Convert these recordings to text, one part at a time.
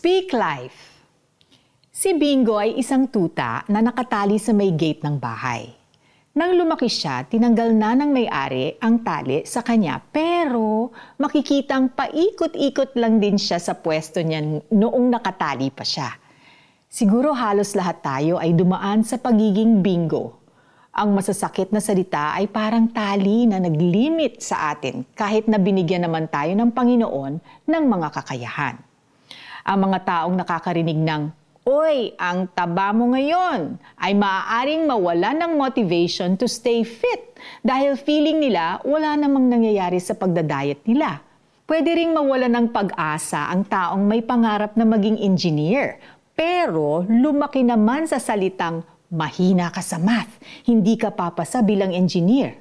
Speak Life. Si Bingo ay isang tuta na nakatali sa may gate ng bahay. Nang lumaki siya, tinanggal na ng may-ari ang tali sa kanya, pero makikitang paikot-ikot lang din siya sa pwesto niya noong nakatali pa siya. Siguro halos lahat tayo ay dumaan sa pagiging bingo. Ang masasakit na salita ay parang tali na naglimit sa atin kahit na binigyan naman tayo ng Panginoon ng mga kakayahan. Ang mga taong nakakarinig ng "Oy, ang taba mo ngayon" ay maaaring mawala ng motivation to stay fit dahil feeling nila wala namang nangyayari sa pagdadayet nila. Pwede ring mawala ng pag-asa ang taong may pangarap na maging engineer, pero lumaki naman sa salitang "mahina ka sa math, hindi ka papasa bilang engineer."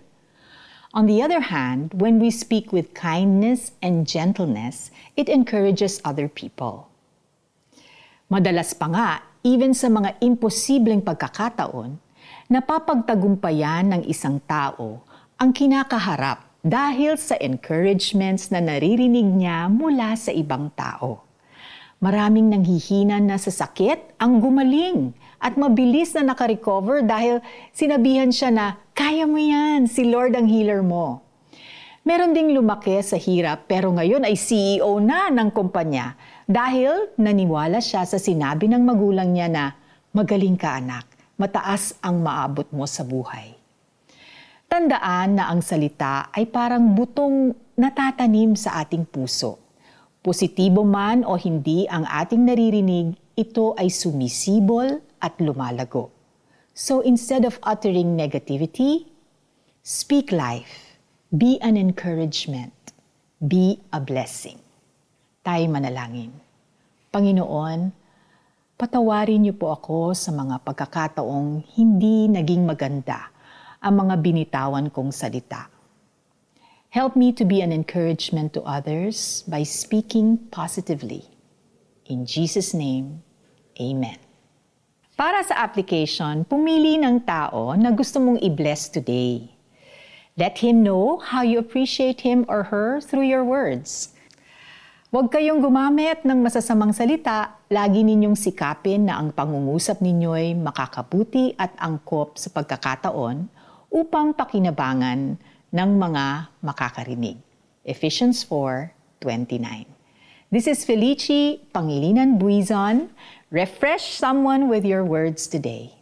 On the other hand, when we speak with kindness and gentleness, it encourages other people. Madalas pa nga, even sa mga imposibleng pagkakataon, napapagtagumpayan ng isang tao ang kinakaharap dahil sa encouragements na naririnig niya mula sa ibang tao. Maraming nanghihina na sa sakit ang gumaling at mabilis na nakarecover dahil sinabihan siya na, "Kaya mo yan, si Lord ang healer mo." Meron ding lumaki sa hirap pero ngayon ay CEO na ng kumpanya dahil naniwala siya sa sinabi ng magulang niya na, "Magaling ka anak, mataas ang maabot mo sa buhay." Tandaan na ang salita ay parang butong natatanim sa ating puso. Positibo man o hindi ang ating naririnig, ito ay sumisibol at lumalago. So instead of uttering negativity, speak life. Be an encouragement. Be a blessing. Tayo manalangin. Panginoon, patawarin niyo po ako sa mga pagkakataong hindi naging maganda ang mga binitawan kong salita. Help me to be an encouragement to others by speaking positively. In Jesus' name, Amen. Para sa application, pumili ng tao na gusto mong i-bless today. Let him know how you appreciate him or her through your words. Huwag kayong gumamit ng masasamang salita. Lagi ninyong sikapin na ang pangungusap ninyo'y makakabuti at angkop sa pagkakataon upang pakinabangan ng mga makakarinig. Ephesians 4:29. This is Felici Pangilinan Buizon. Refresh someone with your words today.